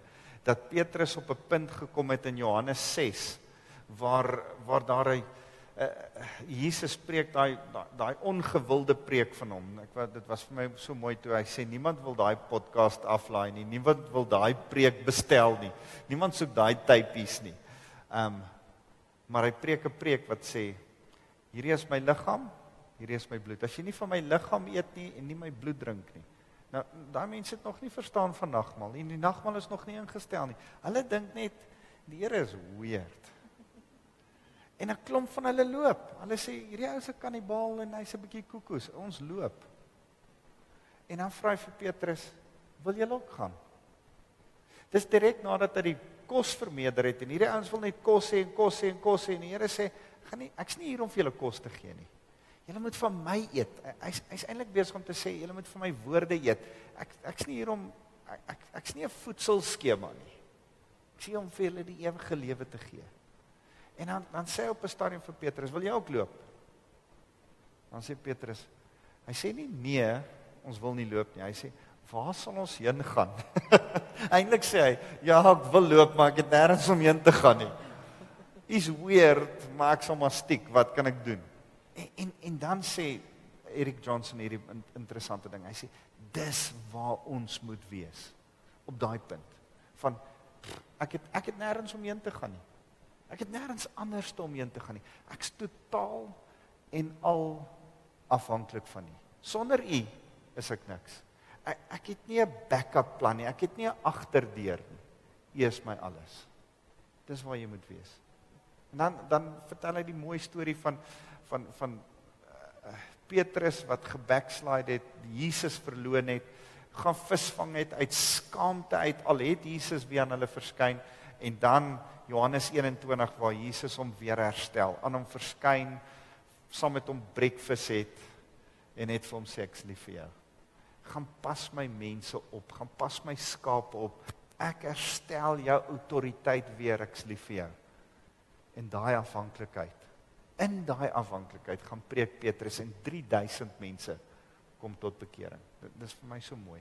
Dat Petrus op 'n punt gekom het in Johannes 6, waar daar hy Jesus preek, daai ongewilde preek van hom. Dit was vir my so mooi toe hy sê, niemand wil daai podcast aflaai nie, niemand wil daai preek bestel nie, niemand soek daai typies nie. Maar hy preek 'n preek wat sê, hierdie is my liggaam, hierdie is my bloed. As jy nie van my liggaam eet nie en nie my bloed drink nie. Nou, daai mense het nog nie verstaan van nagmaal, en die nagmaal is nog nie ingestel nie. Hulle dink net, die Here is weird. En 'n klomp van hulle loop. Hulle sê, hierdie ou is 'n kannibaal en hy's 'n bietjie koekoes. Ons loop. En dan vra hy vir Petrus, wil jy ook gaan? Dis direk nadat hy die kos vermeerder het, en hierdie ouens wil net kos hê en kos hê en kos hê, en die Here sê, gaan nie, ek's nie hier om vir julle kos te gee nie. Julle moet van my eet. Hy's eintlik besig om te sê, julle moet van my woorde eet. Ek's nie hier om, ek's nie 'n voedselskema nie. Ek's hier om vir julle die ewige lewe te gee. En dan sê hy op 'n stadium vir Petrus, wil jy ook loop? Dan sê Petrus, hy sê nie nee, ons wil nie loop nie. Hy sê, waar sal ons heen gaan? Eintlik sê hy, ja, ek wil loop, maar ek het nêrens om heen te gaan nie. Is weird, maar ek sal maar stiek, wat kan ek doen? En dan sê Eric Johnson hierdie interessante ding, hy sê, dis waar ons moet wees, op daai punt, van, ek het nêrens om heen te gaan nie, ek het nêrens anders om heen te gaan nie, ek's totaal en al afhanklik van nie, sonder u is ek niks, ek het nie 'n backup plan nie, ek het nie 'n agterdeur nie, u is my alles, dis waar jy moet wees. En dan vertel hy die mooie storie van Petrus wat gebackslide het, Jesus verloon het, gaan visvang het, uit skaamte uit, al het Jesus weer aan hulle verskyn, en dan Johannes 21 waar Jesus hom weer herstel, aan hom verskyn, saam met hom breakfast het, en het vir hom sê, ek's lief vir jou. Gaan pas my mense op, gaan pas my skape op, ek herstel jou autoriteit weer, ek's lief vir jou. En daai afhanklikheid, in daai afhanklikheid gaan preek Petrus en 3000 mense kom tot bekering. Dit is vir my so mooi.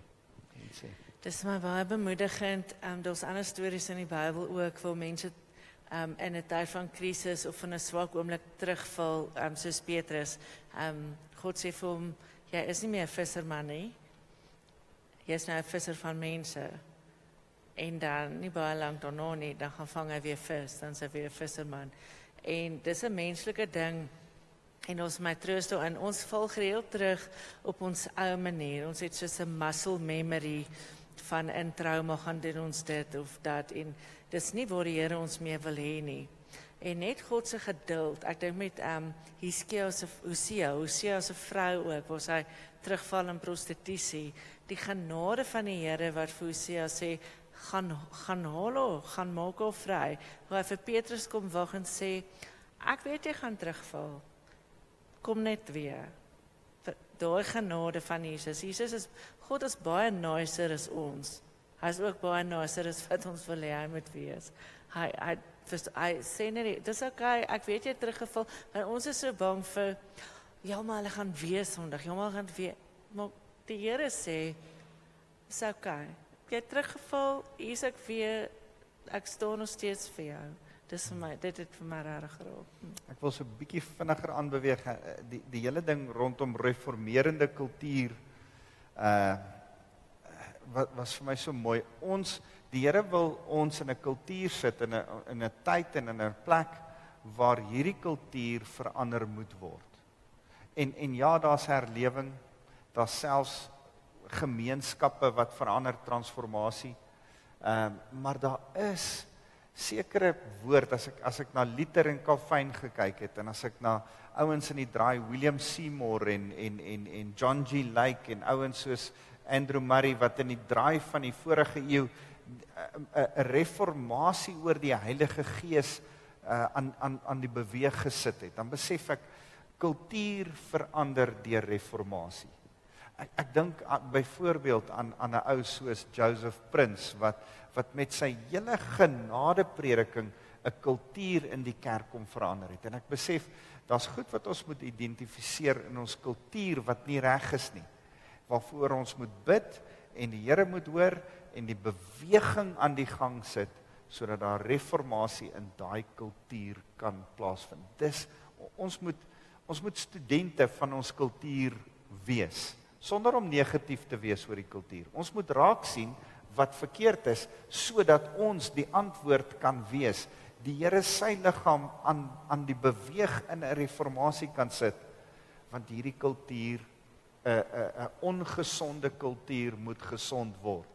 Dit is my baie bemoedigend, daar is ander stories in die Bybel ook, waar mense in 'n tyd van krisis of in 'n swak oomblik terugval, soos Petrus. God sê vir hom, jy is nie meer 'n visserman nie, jy is nou 'n visser van mense. En dan, nie baie lang daarna nie, dan gaan vang hy weer vis, dan is hy weer 'n visserman. En dis 'n menslike ding, en ons my troos daarin, ons val gereeld terug op ons ou manier, ons het soos 'n muscle memory van in trauma gaan doen ons dit of dat, en dis nie waar die Here ons mee wil hê nie. En net God se geduld, ek dink met Hiskia se vrou ook, waar sy terugval in prostitusie, die genade van die Here wat vir Hiskia sê, gaan haal haar, gaan maak haar vry, waar hy vir Petrus kom wag en sê, ek weet jy gaan terugval, kom net weer, daai genade van Jesus, God is baie nicer as ons, hy is ook baie nicer as wat ons wil hê hy moet wees, hy sê nie, dis okay, ek weet jy teruggeval, want ons is so bang vir, ja maar hulle gaan weer sondig, ja maar hulle gaan weer, maar die Here sê, dis okay, jy het teruggeval, hier is ek weer, ek staan nog steeds vir jou. Dit het vir my rarig geraak. Ek wil so 'n bietjie vinniger aanbeweeg, die hele ding rondom reformerende kultuur, wat was vir my so mooi. Die Here wil ons in 'n kultuur sit, in 'n tyd en in 'n plek, waar hierdie kultuur verander moet word. En ja, daar's herlewing, daar's selfs gemeenskappe wat verander, transformasie, maar daar is sekere woord, as ek na Luther en Calvyn gekyk het, en as ek na ouens in die draai, William Seymour en John G. Lake, en ouens soos Andrew Murray, wat in die draai van die vorige eeu 'n reformatie oor die Heilige Gees aan die beweeg gesit het, dan besef ek, kultuur verander deur reformatie. Ek dink byvoorbeeld aan 'n ou soos Joseph Prince, wat met sy hele genadeprediking 'n kultuur in die kerk kom verander het. En ek besef, daar's goed wat ons moet identifiseer in ons kultuur wat nie reg is nie, waarvoor ons moet bid en die Here moet hoor en die beweging aan die gang sit, sodat daar reformatie in daai kultuur kan plaasvind. Dis, ons moet studente van ons kultuur wees, sonder om negatief te wees oor die kultuur. Ons moet raak sien wat verkeerd is, sodat ons die antwoord kan wees. Die Here sy liggaam aan die beweeg in 'n reformatie kan sit, want hierdie kultuur, 'n ongesonde kultuur moet gesond word.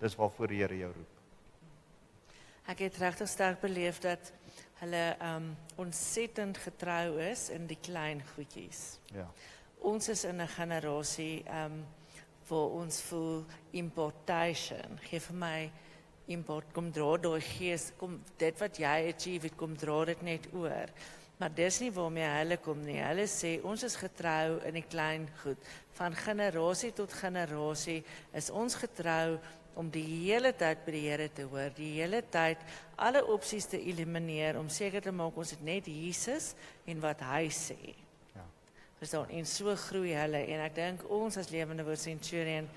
Dis waarvoor die Here jou roep. Ek het regtig sterk beleef dat hulle ontsettend getrou is in die klein goedjies. Ja. Ons is in 'n generasie waar ons voel importation. Geef vir my import, kom dra daai gees, kom dit wat jy achieve het, kom dra dit net oor. Maar dis nie waarmee hulle kom nie. Hulle sê ons is getrou in die klein goed. Van generasie tot generasie is ons getrou om die hele tyd by die Here te hoor, die hele tyd alle opsies te elimineer, om seker te maak ons het net Jesus en wat hy sê. Verstaan, en so groei hulle, en ek dink ons as lewende woord centurion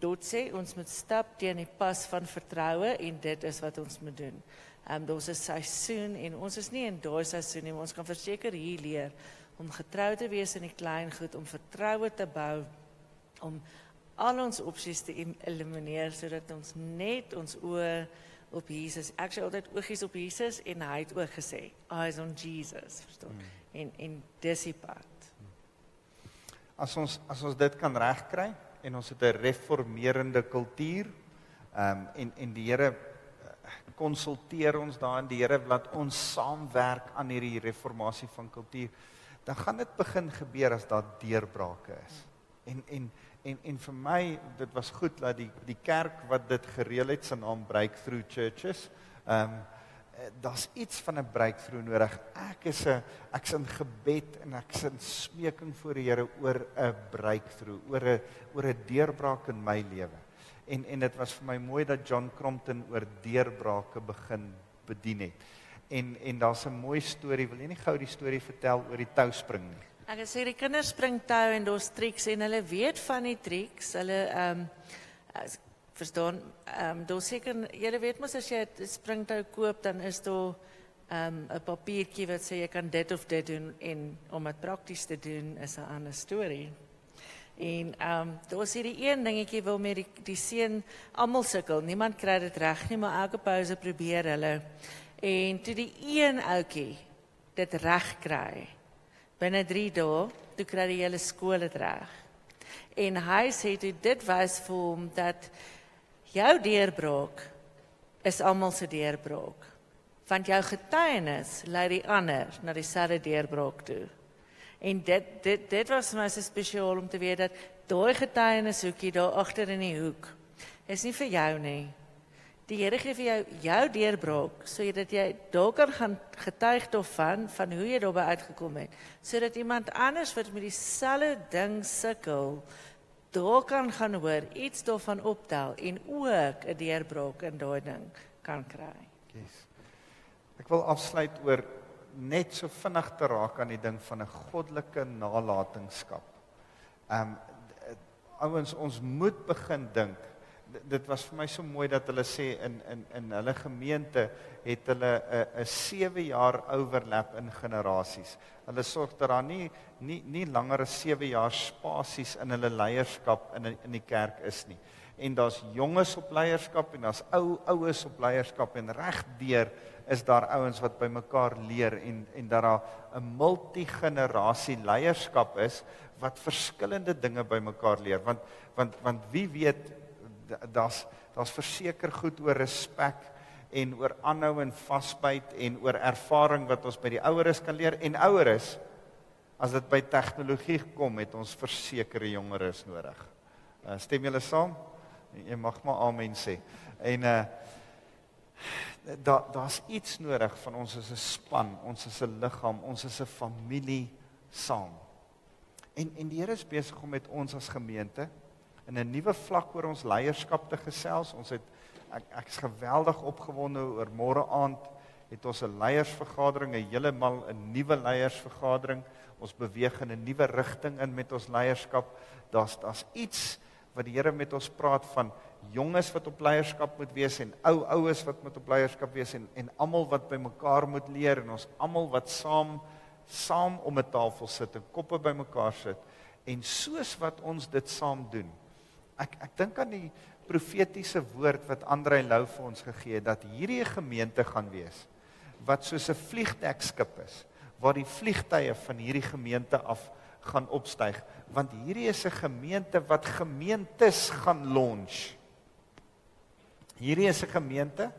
dood sê, ons moet stap teen die pas van vertroue, en dit is wat ons moet doen. Ons is seisoen, en ons is nie in daai seisoen nie, ons kan verseker hier leer, om getrou te wees in die klein goed, om vertroue te bou, om al ons opsies te elimineer, sodat ons net ons oor op Jesus, ek sê altyd oogies op Jesus, en hy het ook gesê, eyes on Jesus, verstaan, en dis die pad. As ons dit kan regkry, en ons het 'n reformerende kultuur, en die Here konsulteer ons daarin, die Here laat ons saamwerk aan hierdie reformatie van kultuur, dan gaan dit begin gebeur as daar deurbrake is. En vir my, dit was goed dat die kerk wat dit gereël het, sy naam Breakthrough Churches, daar's iets van 'n breakthrough nodig. Ek's in gebed en ek's in smeking voor die Here oor 'n breakthrough, oor 'n deurbraak in my lewe. En dit was vir my mooi dat John Crompton oor deurbrake begin bedien het. En daar's 'n mooi storie, wil jy nie gou die storie vertel oor die touspring nie? Ek sê die kinders spring tou en daar's triks en hulle weet van die triks. Hulle verstaan, daar seker, julle weet mos as jy 'n springtou koop, dan is daar 'n papiertjie wat sê jy kan dit of dit doen, en om dit prakties te doen is 'n ander storie. En daar is hierdie een dingetjie waarmee die seun almal sukkel, niemand kry dit reg nie, maar elke pouse probeer hulle. En toe die een ouetjie dit reg kry, binne 3 dae, toe kry die hele skool dit reg. En hy sê toe, dit wys vir hom dat jou deurbraak is almal se deurbraak, want jou getuienis lei die ander na dieselfde deurbraak toe. En dit was vir my so spesiaal om te weet dat daai getuienishoekie daar agter in die hoek is nie vir jou nie. Die Here gee vir jou deurbraak sodat jy daar kan gaan getuig daarvan van hoe jy daarby uitgekom het, sodat iemand anders wat met dieselfde ding sukkel daar kan gaan hoor, iets daarvan optel en ook 'n deurbraak in daai ding kan kry. Yes. Ek wil afsluit oor net so vinnig te raak aan die ding van 'n goddelike nalatenskap. Ouens, ons moet begin dink. Dit was vir my so mooi dat hulle sê in hulle gemeente het hulle 'n 7 jaar overlap in generasies. Hulle sorg dat daar nie langer as 7 jaar spasies in hulle leierskap in die kerk is nie. En daar's jonges op leierskap en daar's oues op leierskap en regdeur is daar ouens wat by mekaar leer en dat daar 'n multigenerasie leierskap is wat verskillende dinge by mekaar leer. Want wie weet, daar's verseker goed oor respek en oor aanhou en vasbyt en oor ervaring wat ons by die oueres kan leer, en oueres as dit by tegnologie kom, het ons versekere jongeres nodig. Stem julle saam? Jy mag maar amen sê. En daar's iets nodig van ons as 'n span, ons as 'n liggaam, ons as 'n familie saam. En die Here is besig om met ons as gemeente in 'n nuwe vlak oor ons leierskap te gesels. Ek is geweldig opgewonde oor môre aand het ons 'n leiersvergadering, 'n heeltemal 'n nuwe leiersvergadering. Ons beweeg in 'n nuwe rigting in met ons leierskap. Daar's iets wat die Here met ons praat van jonges wat op leierskap moet wees en oues wat moet op leierskap wees en almal wat by mekaar moet leer en ons almal wat saam om 'n tafel sit en koppe by mekaar sit. En soos wat ons dit saam doen, ek dink aan die profetiese woord wat André Lau vir ons gegee het, dat hierdie 'n gemeente gaan wees, wat soos 'n vliegdekskip is, waar die vliegtuie van hierdie gemeente af gaan opstyg, want hierdie is 'n gemeente wat gemeentes gaan launch. Hierdie is 'n gemeente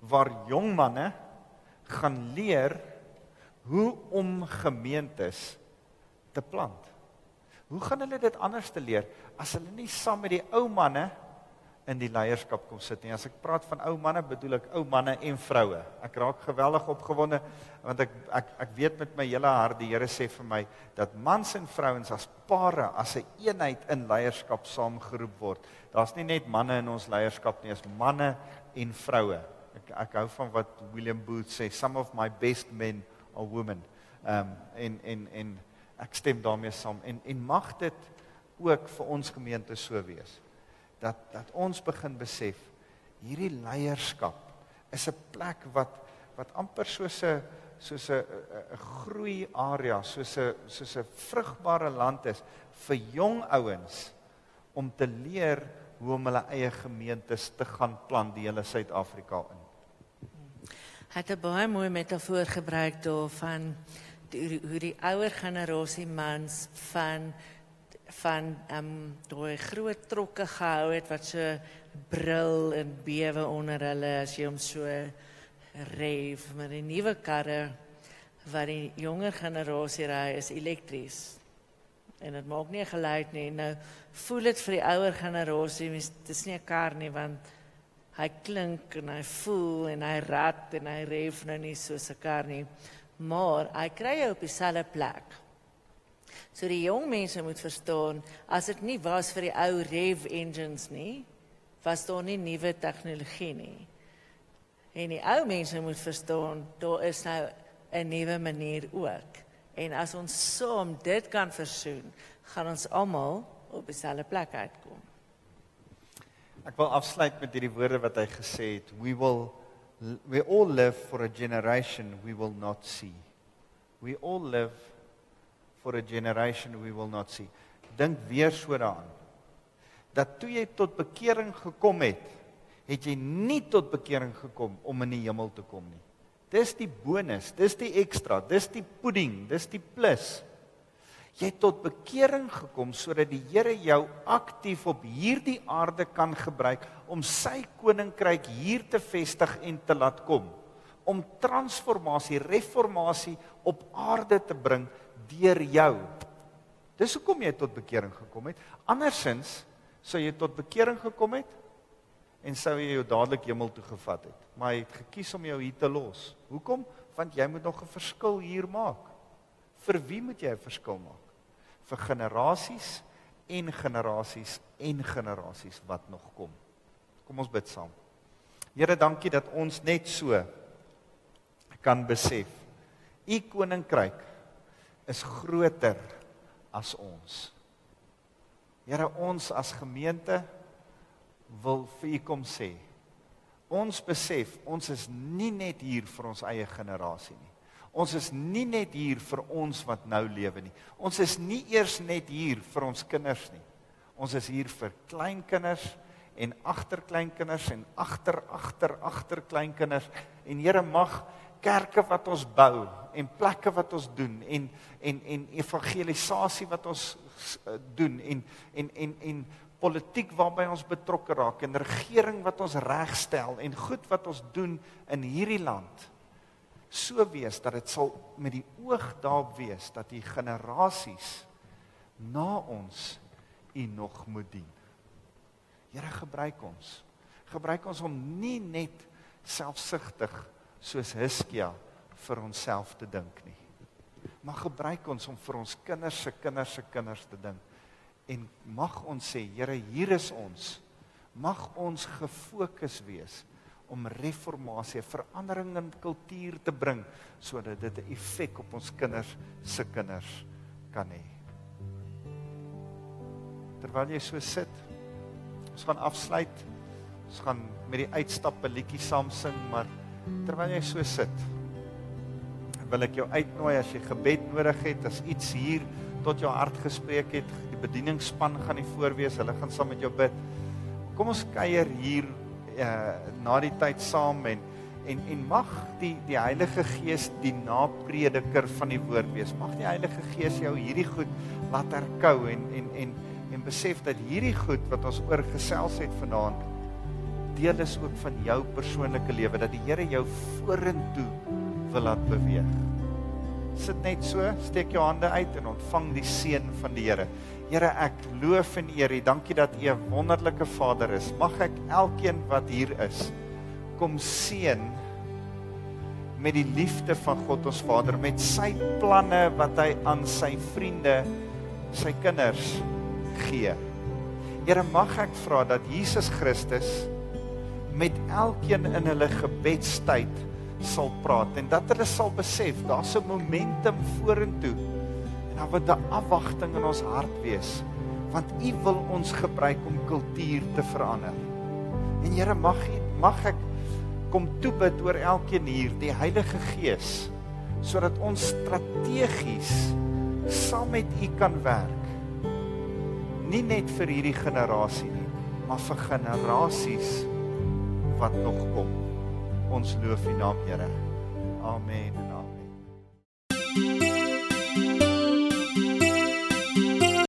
waar jong manne gaan leer hoe om gemeentes te plant. Hoe gaan hulle dit anders te leer, as hulle nie saam met die ou manne in die leierskap kom sit nie? As ek praat van ou manne, bedoel ek ou manne en vroue. Ek raak geweldig opgewonde, want ek weet met my hele hart, die Here sê vir my, dat mans en vrouens as pare, as 'n eenheid in leierskap saamgeroep word. Daar's nie net manne in ons leierskap nie, is manne en vroue. Ek hou van wat William Booth sê, some of my best men are women. Ek stem daarmee saam, en mag dit ook vir ons gemeente so wees, dat ons begin besef, hierdie leierskap is 'n plek wat amper soos 'n groei area, soos 'n vrugbare land is, vir jong ouens, om te leer hoe om hulle eie gemeentes te gaan plant, die hele Suid-Afrika in. Ek het 'n baie mooi metafoor gebruik daarvan, hoe die ouer generasie mans van die groot trokke gehou het, wat so bril en bewe onder hulle, as jy hom so reef, maar die nuwe karre, wat die jonger generasie ry, is elektries, en dit maak nie geluid nie. Nou voel dit vir die ouer generasie, dit is nie 'n kar nie, want hy klink, en hy voel, en hy rat, en hy reef nou nie soos 'n kar nie, maar hy kry jou op dieselfde plek. So die jong mense moet verstaan, as dit nie was vir die ou rev engines nie, was daar nie nuwe tegnologie nie. En die ou mense moet verstaan, daar is nou 'n nuwe manier ook. En as ons saam dit kan versoen, gaan ons almal op dieselfde plek uitkom. Ek wil afsluit met hierdie woorde wat hy gesê het, We all live for a generation we will not see. We all live for a generation we will not see. Dink weer so daaraan, dat toe jy tot bekering gekom het, het jy nie tot bekering gekom om in die hemel te kom nie. Dis die bonus, dis die ekstra, dis die pudding, dis die plus. Jy het tot bekering gekom, sodat die Here jou aktief op hierdie aarde kan gebruik, om sy koninkryk hier te vestig en te laat kom, om transformasie, reformasie op aarde te bring, deur jou. Dis hoekom jy tot bekering gekom het, andersins, sou jy tot bekering gekom het, en sou jy jou dadelik hemel toe gevat het, maar jy het gekies om jou hier te los. Hoekom? Want jy moet nog 'n verskil hier maak. Vir wie moet jy 'n verskil maak? Vir generasies en generasies en generasies wat nog kom. Kom ons bid saam. Here, dankie dat ons net so kan besef, U koninkryk is groter as ons. Here, ons as gemeente wil vir U kom sê, ons besef, ons is nie net hier vir ons eie generasie nie. Ons is nie net hier vir ons wat nou lewe nie. Ons is nie eers net hier vir ons kinders nie. Ons is hier vir kleinkinders en agterkleinkinders en agterkleinkinders. En Here, mag kerke wat ons bou en plekke wat ons doen en evangelisasie wat ons doen en politiek waarby ons betrokke raak en regering wat ons regstel en goed wat ons doen in hierdie land, so wees, dat het sal met die oog daarop wees, dat die generasies na ons U nog moet dien. Here, gebruik ons. Gebruik ons om nie net selfsugtig soos Hiskia vir onsself te dink nie. Maar gebruik ons om vir ons kinders se kinders se kinders te dink. En mag ons sê, Here, hier is ons. Mag ons gefokus wees om reformatie, verandering in kultuur te bring, sodat dit 'n effek op ons kinders se kinders kan hê. Terwyl jy so sit, ons gaan afsluit, ons gaan met die uitstappe liedjie saam sing, maar terwyl jy so sit, wil ek jou uitnooi as jy gebed nodig het, as iets hier tot jou hart gespreek het, die bedieningspan gaan nie voorwees, hulle gaan saam met jou bid. Kom ons kuier hier na die tyd saam en mag die Heilige Gees die naprediker van die woord wees. Mag die Heilige Gees jou hierdie goed laat herkou en besef dat hierdie goed wat ons oor gesels het vanaand deel is ook van jou persoonlike lewe, dat die Here jou vorentoe wil laat beweeg. Sit net so, steek jou hande uit en ontvang die seën van die Here. Here, ek loof en eer U. Dankie dat U 'n wonderlike Vader is. Mag ek elkeen wat hier is, kom seën met die liefde van God ons Vader, met sy planne wat hy aan sy vriende, sy kinders gee. Here, mag ek vra dat Jesus Christus met elkeen in hulle gebedstyd sal praat en dat hulle sal besef, daar's 'n momentum vorentoe. En dan wil die afwagting in ons hart wees, want U wil ons gebruik om kultuur te verander. En Here, mag ek kom toebid oor elkeen hier, die Heilige Gees, sodat ons strategies saam met U kan werk. Nie net vir hierdie generasie nie, maar vir generasies wat nog kom. Ons loof U naam, Here. Amen.